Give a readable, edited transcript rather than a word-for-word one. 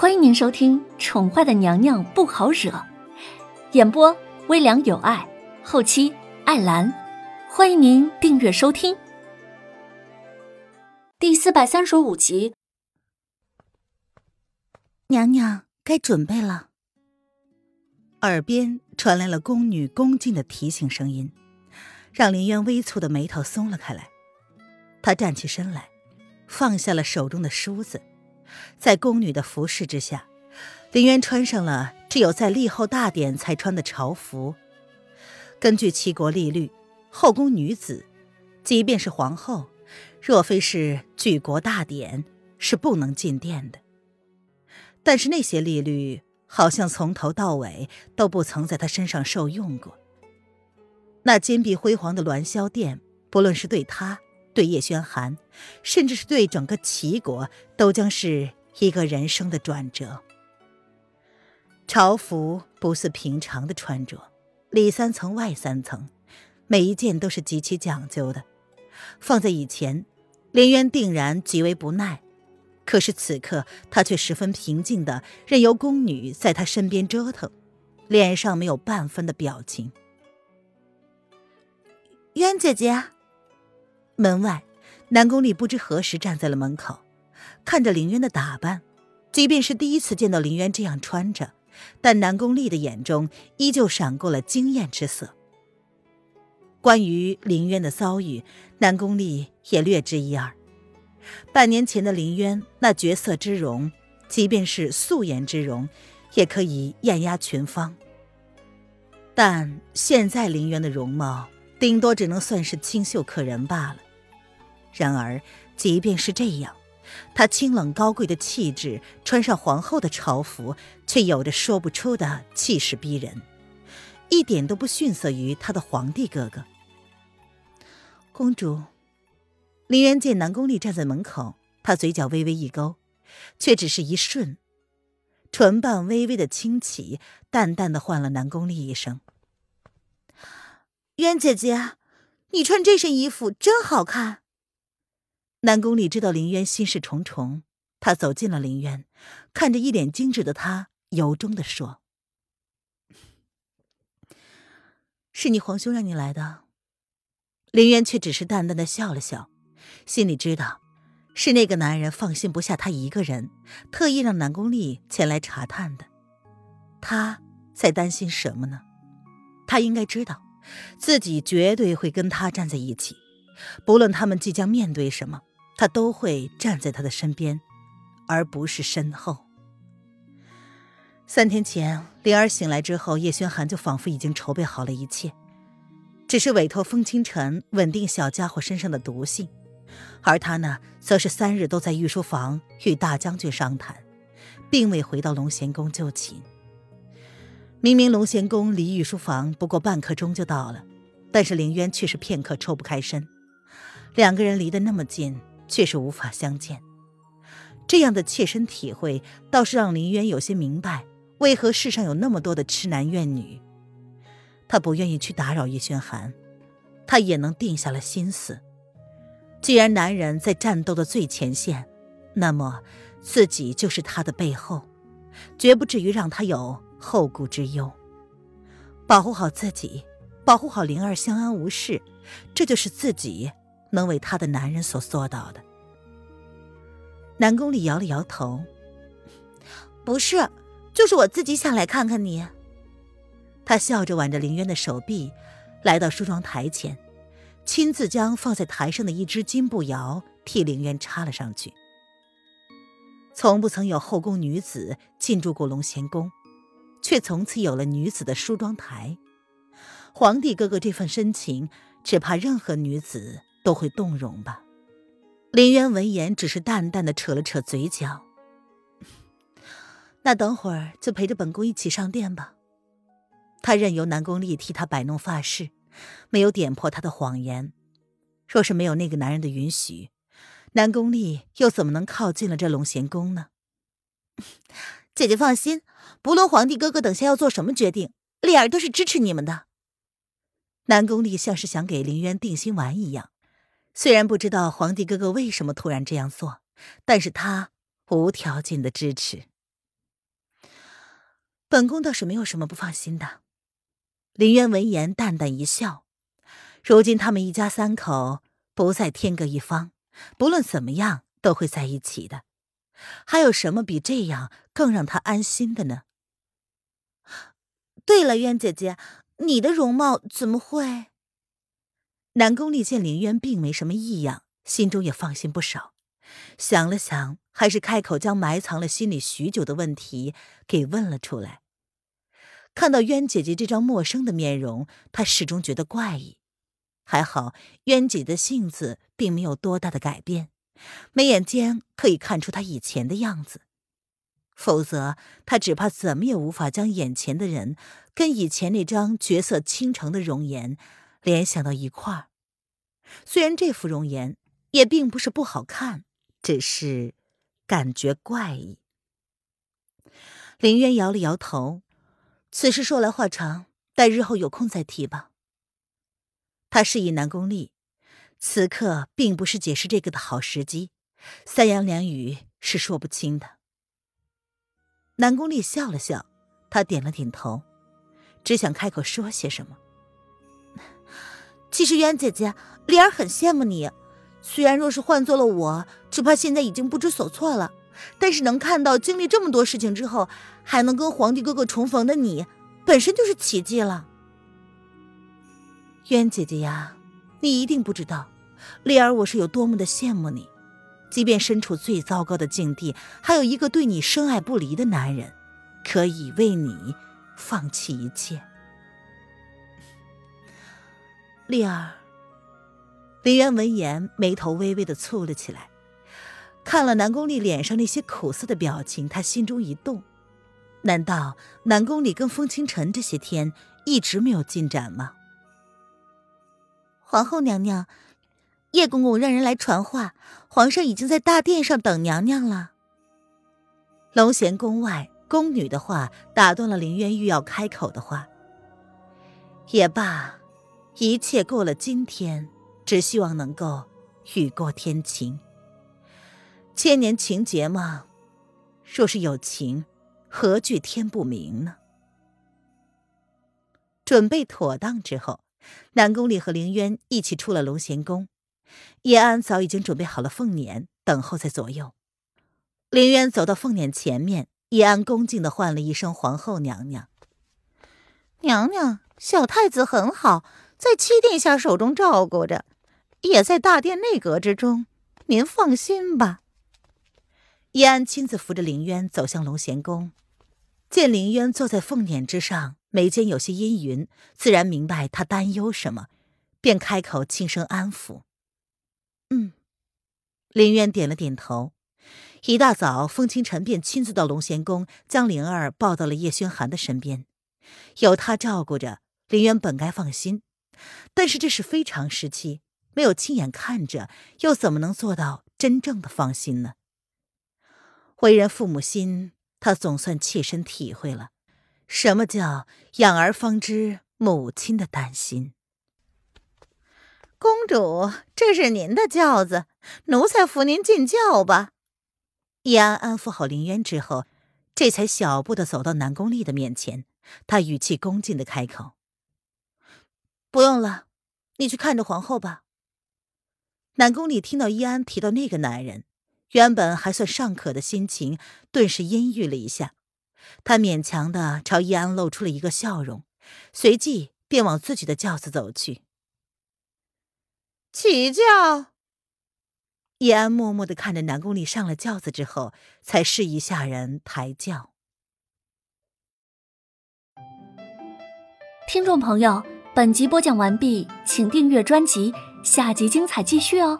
欢迎您收听《宠坏的娘娘不好惹》，演播微凉有爱，后期艾兰。欢迎您订阅收听。第435集。娘娘该准备了。耳边传来了宫女恭敬的提醒声音，让林渊微蹙的眉头松了开来。她站起身来，放下了手中的梳子，在宫女的服侍之下，林渊穿上了只有在立后大典才穿的朝服。根据齐国历律，后宫女子即便是皇后，若非是举国大典，是不能进殿的。但是那些历律好像从头到尾都不曾在她身上受用过。那金碧辉煌的鸾霄殿，不论是对她，对叶宣寒，甚至是对整个齐国，都将是一个人生的转折。朝服不似平常的穿着，里三层外三层，每一件都是极其讲究的。放在以前，林渊定然极为不耐，可是此刻他却十分平静地任由宫女在他身边折腾，脸上没有半分的表情。渊姐姐。门外，南宫丽不知何时站在了门口，看着林渊的打扮，即便是第一次见到林渊这样穿着，但南宫丽的眼中依旧闪过了惊艳之色。关于林渊的遭遇，南宫丽也略知一二。半年前的林渊，那绝色之容，即便是素颜之容，也可以艳压群芳。但现在林渊的容貌，顶多只能算是清秀可人罢了。然而即便是这样，她清冷高贵的气质，穿上皇后的朝服，却有着说不出的气势逼人，一点都不逊色于她的皇帝哥哥。公主。林渊见南宫丽站在门口，她嘴角微微一勾，却只是一瞬，唇瓣微微的轻启，淡淡的唤了南宫丽一声。渊姐姐，你穿这身衣服真好看。南宫丽知道林渊心事重重，她走近了林渊，看着一脸精致的她，由衷地说：是你皇兄让你来的。林渊却只是淡淡地笑了笑，心里知道是那个男人放心不下他一个人，特意让南宫丽前来查探的。他在担心什么呢？他应该知道自己绝对会跟他站在一起，不论他们即将面对什么，他都会站在他的身边，而不是身后。3天前灵儿醒来之后，叶轩寒就仿佛已经筹备好了一切，只是委托风清晨稳定小家伙身上的毒性，而他呢，则是3日都在御书房与大将军商谈，并未回到龙贤宫就寝。明明龙贤宫离御书房不过半刻钟就到了，但是林渊却是片刻抽不开身，两个人离得那么近，却是无法相见。这样的切身体会，倒是让林渊有些明白为何世上有那么多的痴男怨女。他不愿意去打扰叶轩寒，他也能定下了心思，既然男人在战斗的最前线，那么自己就是他的背后，绝不至于让他有后顾之忧。保护好自己，保护好灵儿相安无事，这就是自己能为她的男人所做到的。南宫丽摇了摇头，不是，就是我自己想来看看你。她笑着挽着林渊的手臂，来到梳妆台前，亲自将放在台上的一只金步摇替林渊插了上去。从不曾有后宫女子进驻过龙贤宫，却从此有了女子的梳妆台。皇帝哥哥这份深情，只怕任何女子都会动容吧。林渊闻言只是淡淡的扯了扯嘴角，那等会儿就陪着本宫一起上殿吧。他任由南宫丽替他摆弄发饰，没有点破他的谎言。若是没有那个男人的允许，南宫丽又怎么能靠近了这龙贤宫呢？姐姐放心，不论皇帝哥哥等下要做什么决定，丽儿都是支持你们的。南宫丽像是想给林渊定心丸一样，虽然不知道皇帝哥哥为什么突然这样做，但是他无条件的支持。本宫倒是没有什么不放心的。林渊闻言淡淡一笑，如今他们一家三口不在天各一方，不论怎么样都会在一起的，还有什么比这样更让他安心的呢？对了，渊姐姐，你的容貌怎么会？南宫丽见林渊并没什么异样，心中也放心不少，想了想，还是开口将埋藏了心里许久的问题给问了出来。看到渊姐姐这张陌生的面容，她始终觉得怪异。还好渊姐的性子并没有多大的改变，眉眼间可以看出她以前的样子，否则她只怕怎么也无法将眼前的人跟以前那张绝色倾城的容颜联想到一块儿。虽然这副容颜也并不是不好看，只是感觉怪异。林渊摇了摇头，此事说来话长，待日后有空再提吧。他示意南宫丽，此刻并不是解释这个的好时机，三言两语是说不清的。南宫丽笑了笑，他点了点头，只想开口说些什么。其实渊姐姐，灵儿很羡慕你，虽然若是换做了我，只怕现在已经不知所措了，但是能看到经历这么多事情之后还能跟皇帝哥哥重逢的你，本身就是奇迹了。渊姐姐呀，你一定不知道灵儿我是有多么的羡慕你，即便身处最糟糕的境地，还有一个对你深爱不离的男人可以为你放弃一切。丽儿，林渊闻言眉头微微的蹙了起来，看了南宫丽脸上那些苦涩的表情，他心中一动，难道南宫丽跟风清晨这些天一直没有进展吗？皇后娘娘，叶公公让人来传话，皇上已经在大殿上等娘娘了。龙贤宫外，宫女的话打断了林渊欲要开口的话。也罢，一切过了今天，只希望能够雨过天晴。千年情劫嘛，若是有情，何惧天不明呢？准备妥当之后，南宫丽和凌渊一起出了龙贤宫。叶安早已经准备好了凤辇，等候在左右。凌渊走到凤辇前面，叶安恭敬地唤了一声皇后娘娘。娘娘，小太子很好，在七殿下手中照顾着，也在大殿内阁之中，您放心吧。叶安亲自扶着凌渊走向龙贤宫，见凌渊坐在凤辇之上，眉间有些阴云，自然明白他担忧什么，便开口轻声安抚。凌渊点了点头。一大早，风清晨便亲自到龙贤宫，将灵儿抱到了叶轩寒的身边。有他照顾着，林渊本该放心，但是这是非常时期，没有亲眼看着，又怎么能做到真正的放心呢？为人父母心，他总算切身体会了什么叫养儿方知母亲的担心。公主，这是您的轿子，奴才扶您进轿吧。叶安安抚好林渊之后，这才小步地走到南宫丽的面前，他语气恭敬地开口：“不用了，你去看着皇后吧。”南宫里听到伊安提到那个男人，原本还算尚可的心情顿时阴郁了一下。他勉强地朝伊安露出了一个笑容，随即便往自己的轿子走去。起轿。伊安默默地看着南宫里上了轿子之后，才示意下人抬轿。听众朋友，本集播讲完毕，请订阅专辑，下集精彩继续哦。